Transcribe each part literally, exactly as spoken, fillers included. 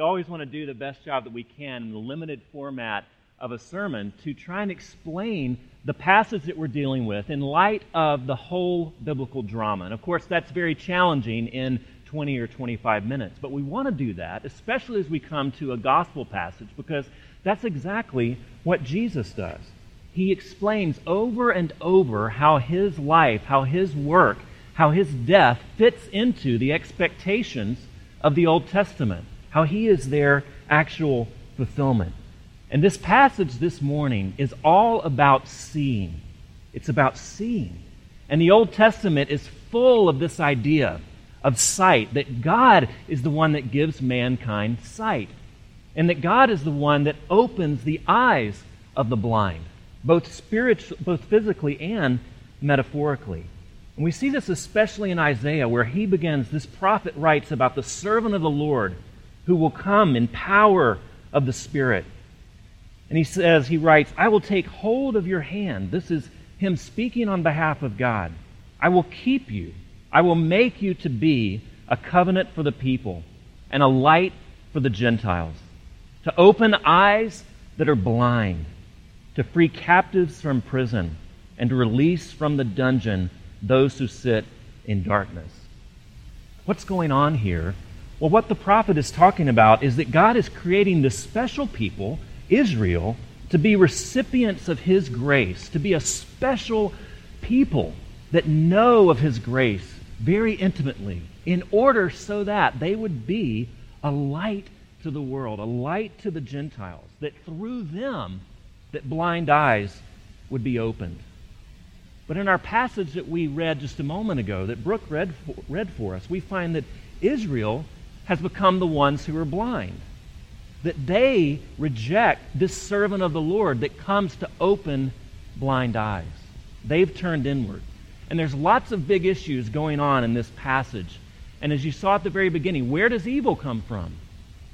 We always want to do the best job that we can in the limited format of a sermon to try and explain the passage that we're dealing with in light of the whole biblical drama. And of course, that's very challenging in twenty or twenty-five minutes. But we want to do that, especially as we come to a gospel passage, because that's exactly what Jesus does. He explains over and over how his life, how his work, how his death fits into the expectations of the Old Testament, how he is their actual fulfillment. And this passage this morning is all about seeing. It's about seeing. And the Old Testament is full of this idea of sight, that God is the one that gives mankind sight, and that God is the one that opens the eyes of the blind, both spiritually, both physically and metaphorically. And we see this especially in Isaiah, where he begins, this prophet writes about the servant of the Lord who will come in power of the Spirit. And he says, he writes, I will take hold of your hand. This is him speaking on behalf of God. I will keep you. I will make you to be a covenant for the people and a light for the Gentiles, to open eyes that are blind, to free captives from prison, and to release from the dungeon those who sit in darkness. What's going on here? Well, what the prophet is talking about is that God is creating this special people, Israel, to be recipients of his grace, to be a special people that know of his grace very intimately, in order so that they would be a light to the world, a light to the Gentiles, that through them that blind eyes would be opened. But in our passage that we read just a moment ago, that Brooke read for, read for us, we find that Israel has become the ones who are blind, that they reject this servant of the Lord that comes to open blind eyes. They've turned inward. And there's lots of big issues going on in this passage. And as you saw at the very beginning, where does evil come from?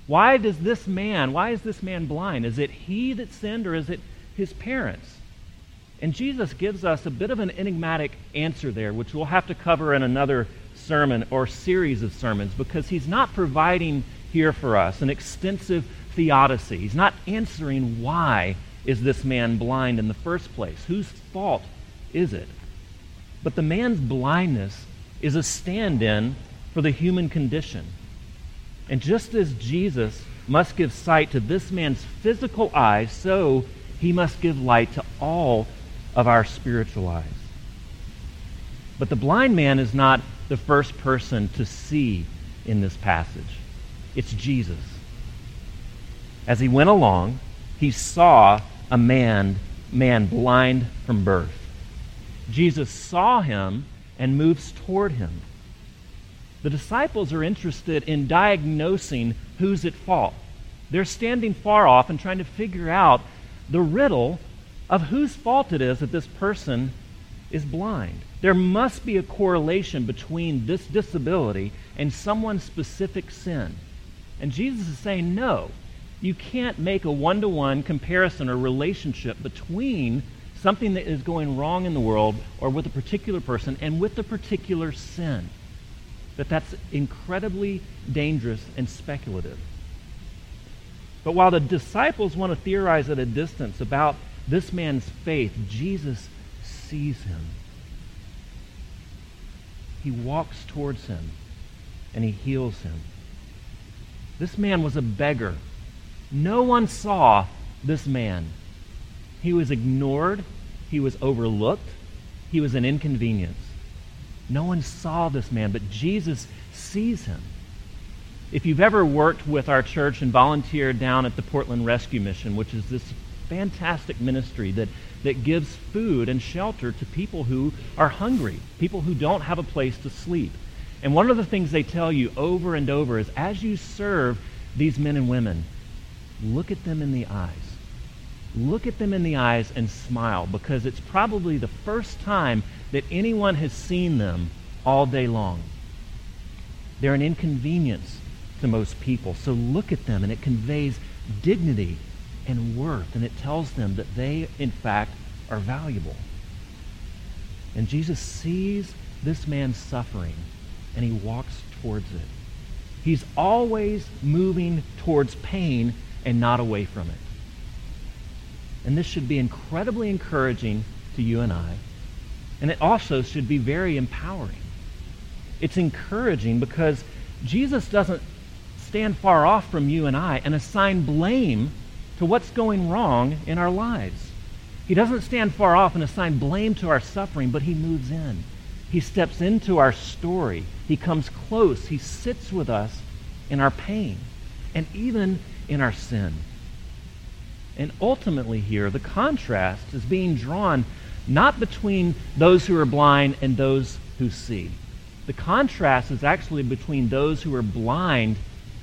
Why does this man, why is this man blind? Is it he that sinned, or is it his parents? And Jesus gives us a bit of an enigmatic answer there, which we'll have to cover in another sermon or series of sermons, because he's not providing here for us an extensive theodicy. He's not answering why is this man blind in the first place. Whose fault is it? But the man's blindness is a stand-in for the human condition. And just as Jesus must give sight to this man's physical eyes, so he must give light to all of our spiritual eyes. But the blind man is not the first person to see in this passage. It's Jesus. As he went along, he saw a man, man blind from birth. Jesus saw him and moves toward him. The disciples are interested in diagnosing who's at fault. They're standing far off and trying to figure out the riddle of whose fault it is that this person is blind. There must be a correlation between this disability and someone's specific sin. And Jesus is saying, no, you can't make a one-to-one comparison or relationship between something that is going wrong in the world or with a particular person and with a particular sin. That that's incredibly dangerous and speculative. But while the disciples want to theorize at a distance about this man's faith, Jesus sees him. He walks towards him and he heals him. This man was a beggar. No one saw this man. He was ignored. He was overlooked. He was an inconvenience. No one saw this man, but Jesus sees him. If you've ever worked with our church and volunteered down at the Portland Rescue Mission, which is this fantastic ministry that, that gives food and shelter to people who are hungry, people who don't have a place to sleep. And one of the things they tell you over and over is, as you serve these men and women, look at them in the eyes. Look at them in the eyes and smile, because it's probably the first time that anyone has seen them all day long. They're an inconvenience to most people. So look at them, and it conveys dignity and worth, and it tells them that they, in fact, are valuable. And Jesus sees this man's suffering, and he walks towards it. He's always moving towards pain and not away from it. And this should be incredibly encouraging to you and I. And it also should be very empowering. It's encouraging because Jesus doesn't stand far off from you and I and assign blame to what's going wrong in our lives. He doesn't stand far off and assign blame to our suffering, but he moves in. He steps into our story. He comes close. He sits with us in our pain and even in our sin. And ultimately here, the contrast is being drawn not between those who are blind and those who see. The contrast is actually between those who are blind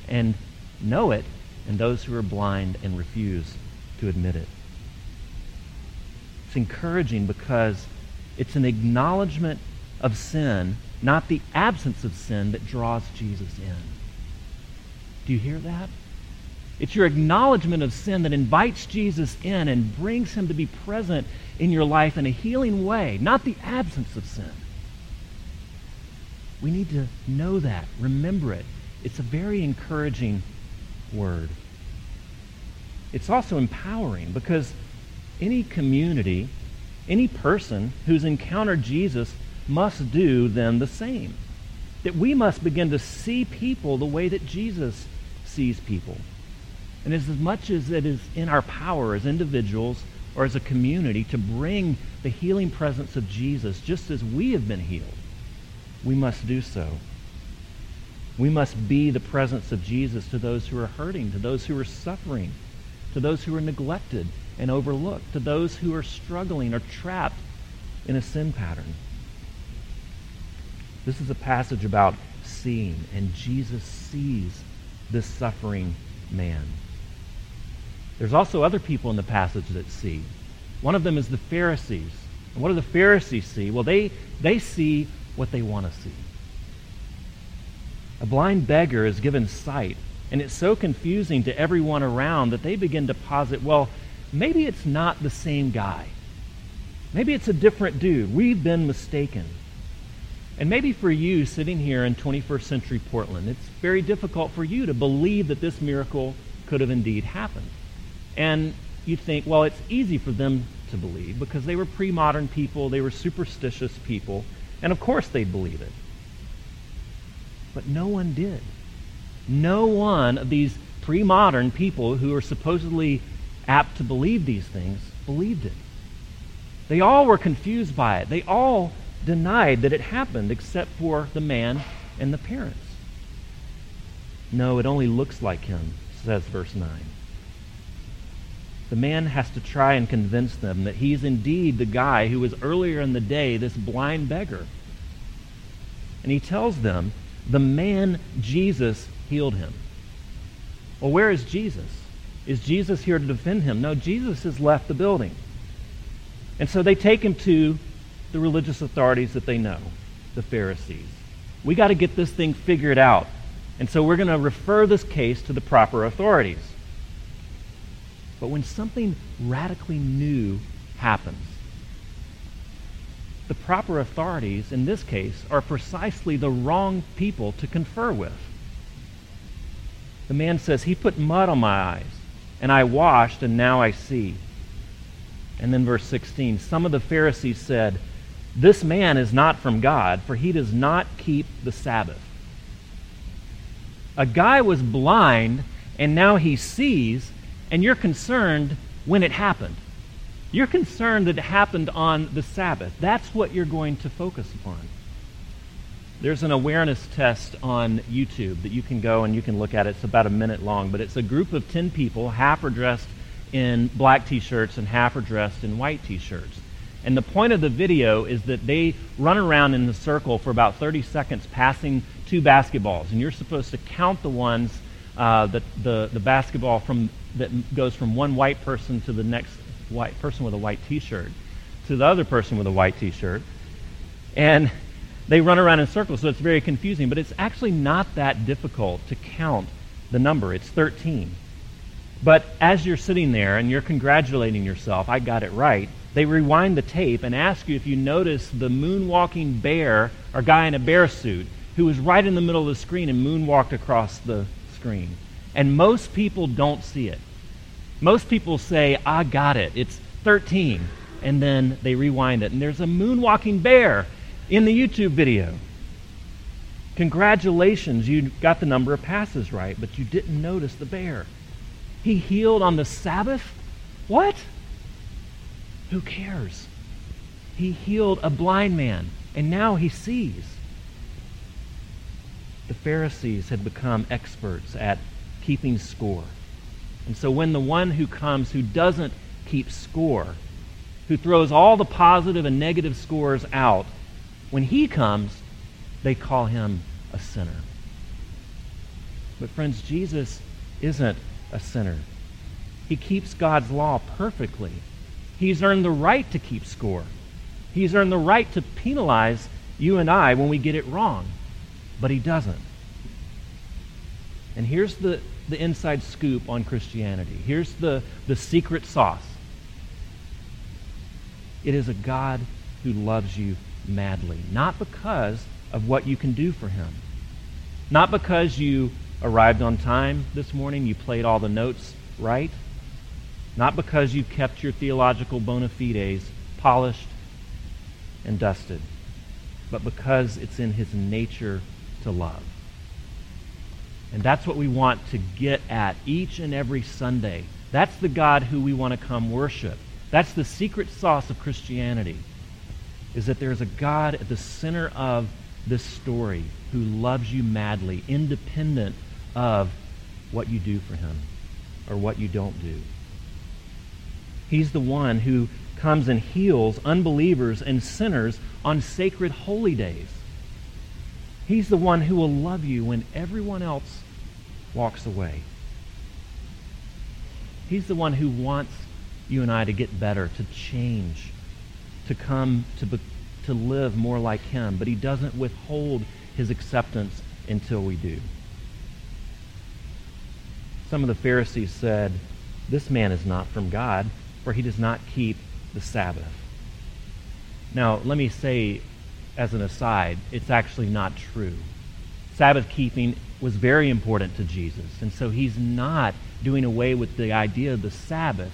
and know it and those who are blind and refuse to admit it. It's encouraging because it's an acknowledgement of sin, not the absence of sin, that draws Jesus in. Do you hear that? It's your acknowledgement of sin that invites Jesus in and brings him to be present in your life in a healing way, not the absence of sin. We need to know that, remember it. It's a very encouraging word. It's also empowering because any community, any person who's encountered Jesus must do then the same. That we must begin to see people the way that Jesus sees people. And as much as it is in our power as individuals or as a community to bring the healing presence of Jesus just as we have been healed, we must do so. We must be the presence of Jesus to those who are hurting, to those who are suffering, to those who are neglected and overlooked, to those who are struggling or trapped in a sin pattern. This is a passage about seeing, and Jesus sees this suffering man. There's also other people in the passage that see. One of them is the Pharisees. And what do the Pharisees see? Well, they, they see what they want to see. A blind beggar is given sight, and it's so confusing to everyone around that they begin to posit, well, maybe it's not the same guy. Maybe it's a different dude. We've been mistaken. And maybe for you sitting here in twenty-first century Portland, it's very difficult for you to believe that this miracle could have indeed happened. And you think, well, it's easy for them to believe because they were pre-modern people, they were superstitious people, and of course they'd believe it. But no one did. No one of these pre-modern people who are supposedly apt to believe these things believed it. They all were confused by it. They all denied that it happened except for the man and the parents. No, it only looks like him, says verse nine. The man has to try and convince them that he's indeed the guy who was earlier in the day this blind beggar. And he tells them the man Jesus healed him. Well, where is Jesus? Is Jesus here to defend him? No, Jesus has left the building. And so they take him to the religious authorities that they know, the Pharisees. We got to get this thing figured out. And so we're going to refer this case to the proper authorities. But when something radically new happens, the proper authorities in this case are precisely the wrong people to confer with. The man says, he put mud on my eyes, and I washed, and now I see. And then verse sixteen, some of the Pharisees said, this man is not from God, for he does not keep the Sabbath. A guy was blind, and now he sees, and you're concerned when it happened. You're concerned that it happened on the Sabbath. That's what you're going to focus upon. There's an awareness test on YouTube that you can go and you can look at. It's about a minute long, but it's a group of ten people, half are dressed in black t-shirts and half are dressed in white t-shirts. And the point of the video is that they run around in a circle for about thirty seconds passing two basketballs, and you're supposed to count the ones, uh, that the, the basketball from that goes from one white person to the next white person with a white t-shirt to the other person with a white t-shirt. And they run around in circles, so it's very confusing, but it's actually not that difficult to count the number. It's thirteen. But as you're sitting there and you're congratulating yourself, I got it right, they rewind the tape and ask you if you notice the moonwalking bear or guy in a bear suit who was right in the middle of the screen and moonwalked across the screen. And most people don't see it. Most people say, I got it, it's thirteen. And then they rewind it, and there's a moonwalking bear in the YouTube video. Congratulations, you got the number of passes right, but you didn't notice the bear. He healed on the Sabbath? What? Who cares? He healed a blind man, and now he sees. The Pharisees had become experts at keeping score. And so when the one who comes who doesn't keep score, who throws all the positive and negative scores out, when he comes, they call him a sinner. But friends, Jesus isn't a sinner. He keeps God's law perfectly. He's earned the right to keep score. He's earned the right to penalize you and I when we get it wrong. But he doesn't. And here's the, the inside scoop on Christianity. Here's the, the secret sauce. It is a God who loves you madly, not because of what you can do for him. Not because you arrived on time this morning, you played all the notes right. Not because you kept your theological bona fides polished and dusted, but because it's in his nature to love. And that's what we want to get at each and every Sunday. That's the God who we want to come worship. That's the secret sauce of Christianity, is that there is a God at the center of this story who loves you madly, independent of what you do for him or what you don't do. He's the one who comes and heals unbelievers and sinners on sacred holy days. He's the one who will love you when everyone else walks away. He's the one who wants you and I to get better, to change, to come to be, to live more like him, but he doesn't withhold his acceptance until we do. Some of the Pharisees said, "This man is not from God, for he does not keep the Sabbath." Now, let me say as an aside, it's actually not true. Sabbath keeping was very important to Jesus, and so he's not doing away with the idea of the Sabbath.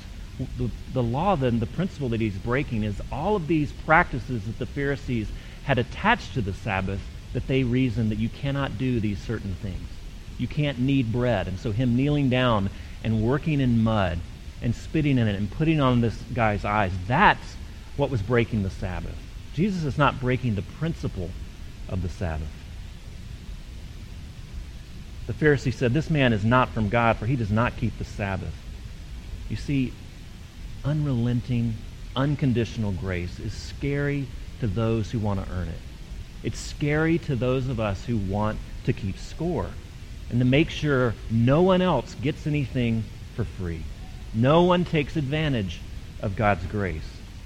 The, the law then, the principle that he's breaking is all of these practices that the Pharisees had attached to the Sabbath, that they reasoned that you cannot do these certain things. You can't knead bread. And so him kneeling down and working in mud and spitting in it and putting on this guy's eyes, that's what was breaking the Sabbath. Jesus is not breaking the principle of the Sabbath. The Pharisee said, "This man is not from God, for he does not keep the Sabbath." You see, unrelenting, unconditional grace is scary to those who want to earn it. It's scary to those of us who want to keep score and to make sure no one else gets anything for free. No one takes advantage of God's grace.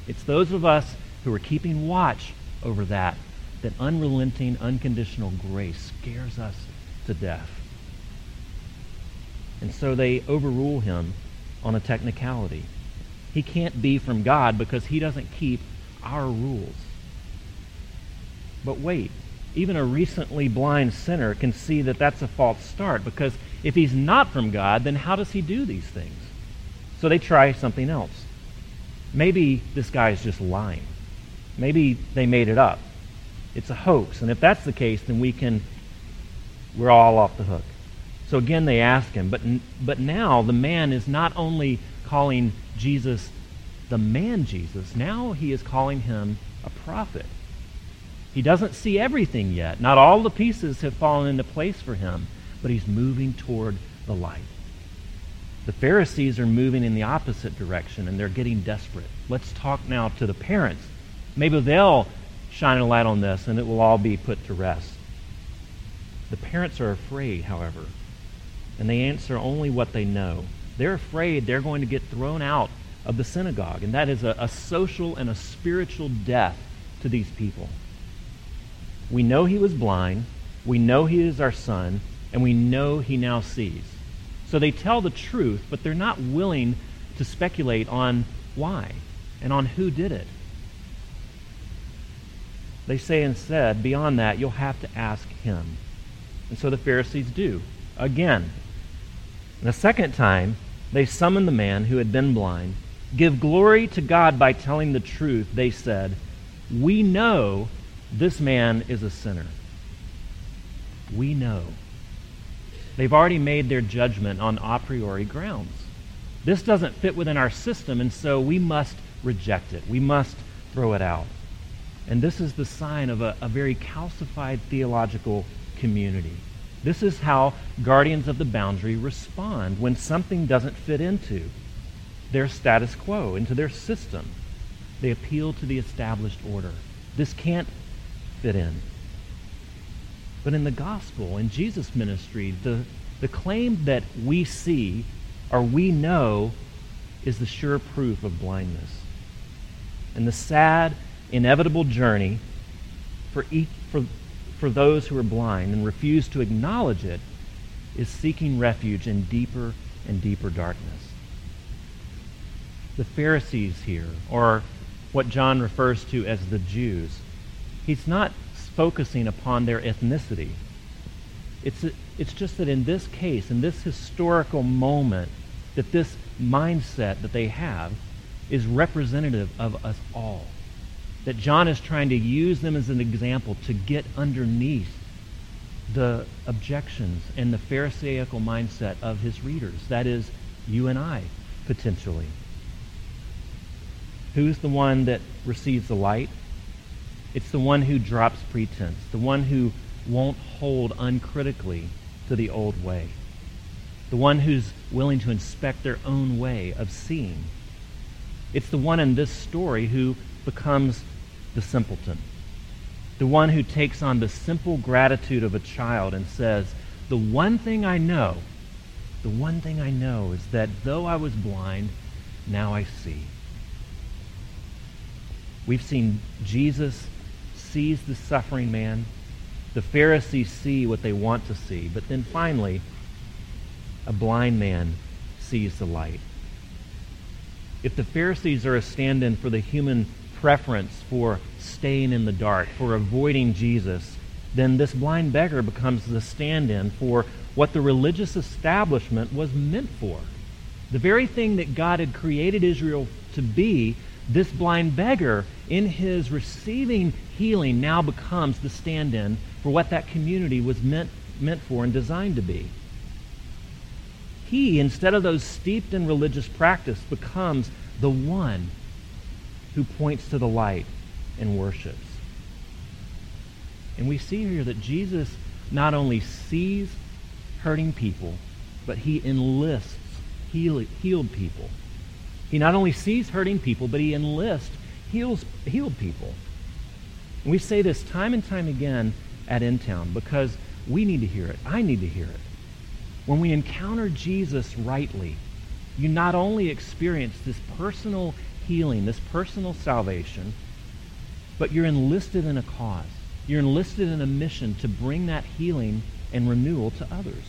It's those of us who are keeping watch over that, that unrelenting, unconditional grace scares us to death. And so they overrule him on a technicality. He can't be from God because he doesn't keep our rules. But wait, even a recently blind sinner can see that that's a false start, because if he's not from God, then how does he do these things? So they try something else. Maybe this guy is just lying. Maybe they made it up. It's a hoax. And if that's the case, then we can, we're all off the hook. So again, they ask him, but, but now the man is not only calling Jesus the man Jesus, now he is calling him a prophet. He doesn't see everything yet. Not all the pieces have fallen into place for him, but he's moving toward the light. The Pharisees are moving in the opposite direction, and they're getting desperate. Let's talk now to the parents. Maybe they'll shine a light on this, and it will all be put to rest. The parents are afraid, however, and they answer only what they know. They're afraid they're going to get thrown out of the synagogue. And that is a, a social and a spiritual death to these people. We know he was blind. We know he is our son. And we know he now sees. So they tell the truth, but they're not willing to speculate on why and on who did it. They say instead, beyond that, you'll have to ask him. And so the Pharisees do, again. And the second time, they summon the man who had been blind. Give glory to God by telling the truth, they said. We know this man is a sinner. We know. They've already made their judgment on a priori grounds. This doesn't fit within our system, and so we must reject it. We must throw it out. And this is the sign of a, a very calcified theological community. This is how guardians of the boundary respond when something doesn't fit into their status quo, into their system. They appeal to the established order. This can't fit in. But in the gospel, in Jesus' ministry, the, the claim that we see or we know is the sure proof of blindness. And the sad, inevitable journey for, each, for, for those who are blind and refuse to acknowledge it is seeking refuge in deeper and deeper darkness. The Pharisees here, or what John refers to as the Jews, he's not focusing upon their ethnicity. It's, it's just that in this case, in this historical moment, that this mindset that they have is representative of us all. That John is trying to use them as an example to get underneath the objections and the Pharisaical mindset of his readers. That is, you and I, potentially. Who's the one that receives the light? It's the one who drops pretense, the one who won't hold uncritically to the old way, the one who's willing to inspect their own way of seeing. It's the one in this story who becomes the simpleton, the one who takes on the simple gratitude of a child and says, the one thing I know, the one thing I know is that though I was blind, now I see. We've seen Jesus sees the suffering man. The Pharisees see what they want to see. But then finally, a blind man sees the light. If the Pharisees are a stand-in for the human preference for staying in the dark, for avoiding Jesus, then this blind beggar becomes the stand-in for what the religious establishment was meant for. The very thing that God had created Israel to be, this blind beggar, in his receiving healing, now becomes the stand-in for what that community was meant, meant for and designed to be. He, instead of those steeped in religious practice, becomes the one who points to the light and worships. And we see here that Jesus not only sees hurting people, but he enlists heal, healed people. He not only sees hurting people, but he enlists heals, healed people. And we say this time and time again at InTown because we need to hear it. I need to hear it. When we encounter Jesus rightly, you not only experience this personal healing, this personal salvation, but you're enlisted in a cause. You're enlisted in a mission to bring that healing and renewal to others.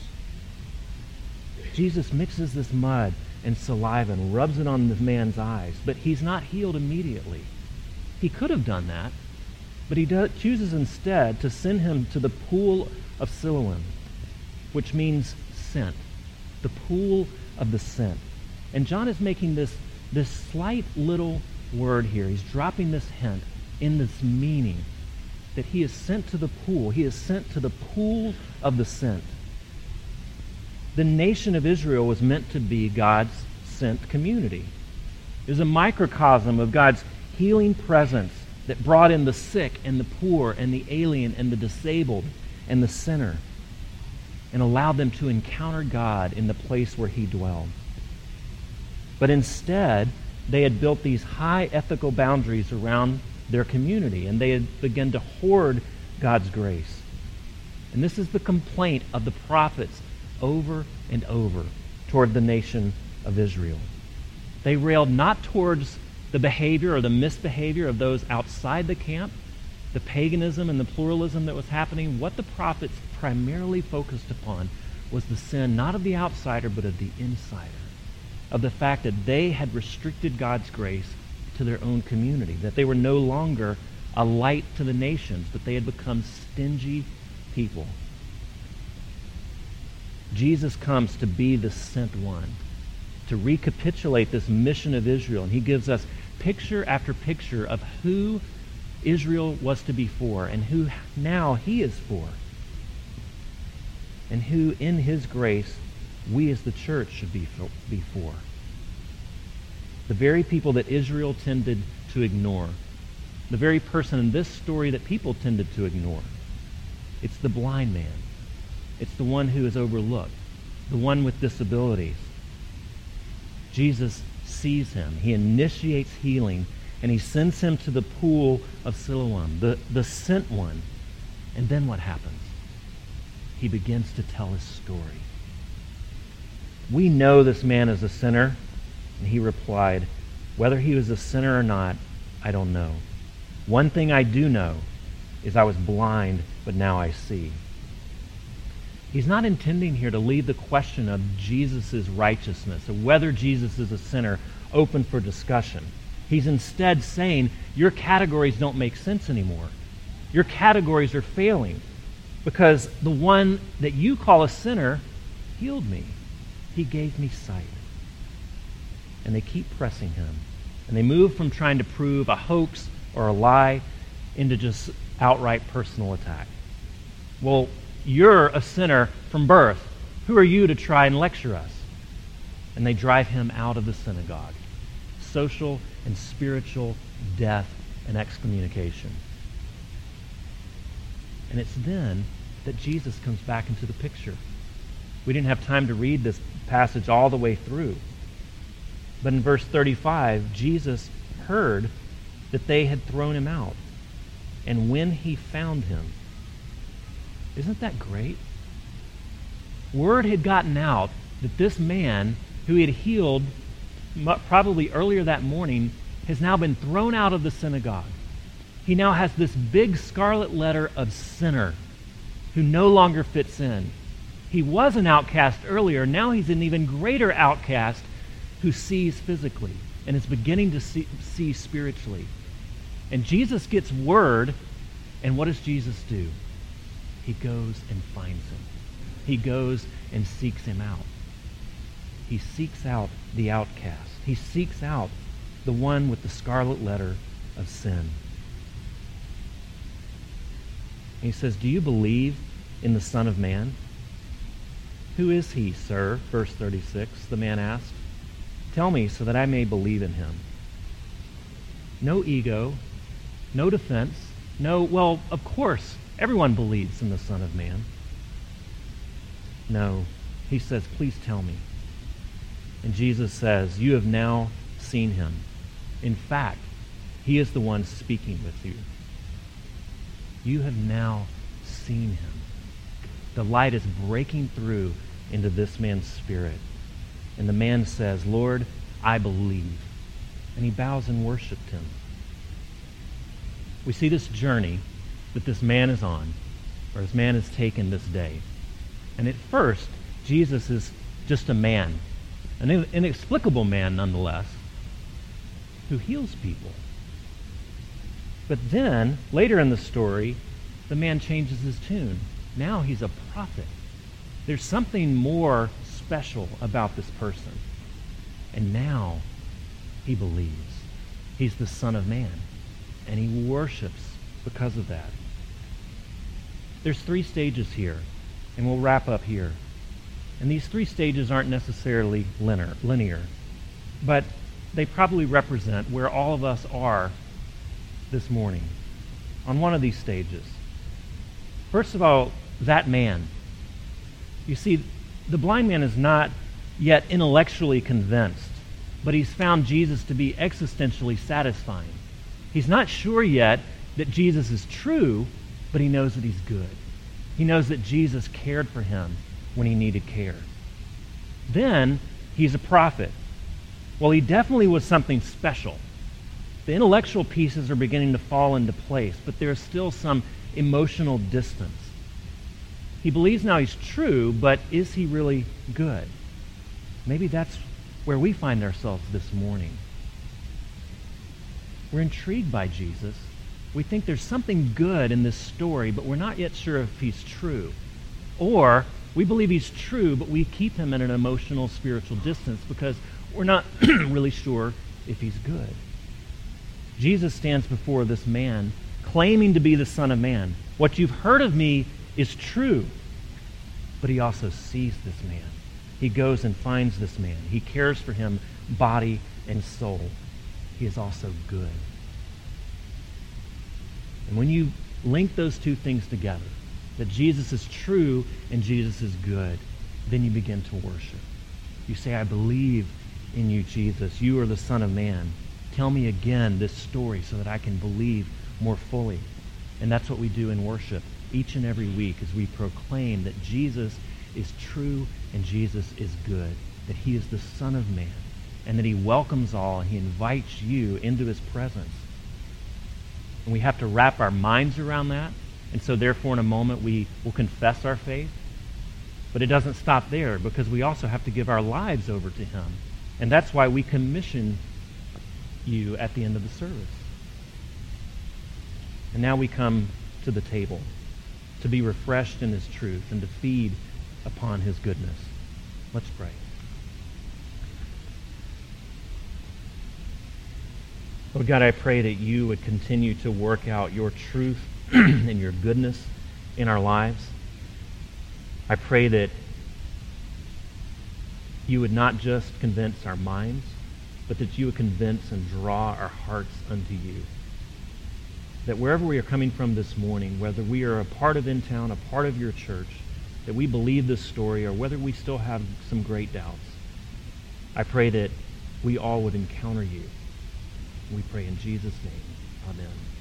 Jesus mixes this mud and saliva and rubs it on the man's eyes, but he's not healed immediately. He could have done that, but he do- chooses instead to send him to the pool of Siloam, which means scent, the pool of the scent. And John is making this, this slight little word here. He's dropping this hint in this meaning that he is sent to the pool. He is sent to the pool of the scent. The nation of Israel was meant to be God's sent community. It was a microcosm of God's healing presence that brought in the sick and the poor and the alien and the disabled and the sinner and allowed them to encounter God in the place where he dwelled. But instead, they had built these high ethical boundaries around their community, and they had begun to hoard God's grace. And this is the complaint of the prophets over and over toward the nation of Israel. They railed not towards the behavior or the misbehavior of those outside the camp, the paganism and the pluralism that was happening. What the prophets primarily focused upon was the sin not of the outsider but of the insider, of the fact that they had restricted God's grace to their own community, that they were no longer a light to the nations, but they had become stingy people. Jesus comes to be the sent one, to recapitulate this mission of Israel. And he gives us picture after picture of who Israel was to be for and who now he is for, and who in his grace we as the church should be for. The very people that Israel tended to ignore, the very person in this story that people tended to ignore. It's the blind man. It's the one who is overlooked, the one with disabilities. Jesus sees him. He initiates healing, and he sends him to the pool of Siloam, the, the sent one. And then what happens? He begins to tell his story. We know this man is a sinner. And he replied, whether he was a sinner or not, I don't know. One thing I do know is I was blind, but now I see. He's not intending here to leave the question of Jesus' righteousness, or whether Jesus is a sinner, open for discussion. He's instead saying, your categories don't make sense anymore. Your categories are failing because the one that you call a sinner healed me. He gave me sight. And they keep pressing him. And they move from trying to prove a hoax or a lie into just outright personal attack. Well, you're a sinner from birth. Who are you to try and lecture us? And they drive him out of the synagogue. Social and spiritual death and excommunication. And it's then that Jesus comes back into the picture. We didn't have time to read this passage all the way through. But in verse thirty-five, Jesus heard that they had thrown him out. And when he found him, isn't that great? Word had gotten out that this man who he had healed probably earlier that morning has now been thrown out of the synagogue. He now has this big scarlet letter of sinner who no longer fits in. He was an outcast earlier. Now he's an even greater outcast who sees physically and is beginning to see, see spiritually. And Jesus gets word, and what does Jesus do? He goes and finds him. He goes and seeks him out. He seeks out the outcast. He seeks out the one with the scarlet letter of sin. And he says, do you believe in the Son of Man? Who is he, sir? Verse thirty-six, the man asked. Tell me so that I may believe in him. No ego, no defense, no, well, of course, everyone believes in the Son of Man. No, he says, please tell me. And Jesus says, you have now seen him. In fact, he is the one speaking with you. You have now seen him. The light is breaking through into this man's spirit. And the man says, Lord, I believe. And he bows and worshipped him. We see this journey that this man is on, or this man is taken this day. And at first, Jesus is just a man, an inexplicable man nonetheless, who heals people. But then, later in the story, the man changes his tune. Now he's a prophet. There's something more special about this person. And now he believes. He's the Son of Man. And he worships because of that. There's three stages here, and we'll wrap up here. And these three stages aren't necessarily linear, linear, but they probably represent where all of us are this morning, on one of these stages. First of all, that man. You see, the blind man is not yet intellectually convinced, but he's found Jesus to be existentially satisfying. He's not sure yet that Jesus is true, but he knows that he's good. He knows that Jesus cared for him when he needed care. Then, he's a prophet. Well, he definitely was something special. The intellectual pieces are beginning to fall into place, but there's still some emotional distance. He believes now he's true, but is he really good? Maybe that's where we find ourselves this morning. We're intrigued by Jesus, We think there's something good in this story, but we're not yet sure if he's true. Or we believe he's true, but we keep him at an emotional, spiritual distance because we're not really sure if he's good. Jesus stands before this man, claiming to be the Son of Man. What you've heard of me is true. But he also sees this man. He goes and finds this man. He cares for him, body and soul. He is also good. And when you link those two things together, that Jesus is true and Jesus is good, then you begin to worship. You say, I believe in you, Jesus. You are the Son of Man. Tell me again this story so that I can believe more fully. And that's what we do in worship each and every week, as we proclaim that Jesus is true and Jesus is good, that he is the Son of Man, and that he welcomes all and he invites you into his presence. And we have to wrap our minds around that. And so therefore in a moment we will confess our faith. But it doesn't stop there, because we also have to give our lives over to him. And that's why we commission you at the end of the service. And now we come to the table to be refreshed in his truth and to feed upon his goodness. Let's pray. Lord God, I pray that you would continue to work out your truth and your goodness in our lives. I pray that you would not just convince our minds, but that you would convince and draw our hearts unto you. That wherever we are coming from this morning, whether we are a part of InTown, a part of your church, that we believe this story, or whether we still have some great doubts, I pray that we all would encounter you. We pray in Jesus' name. Amen.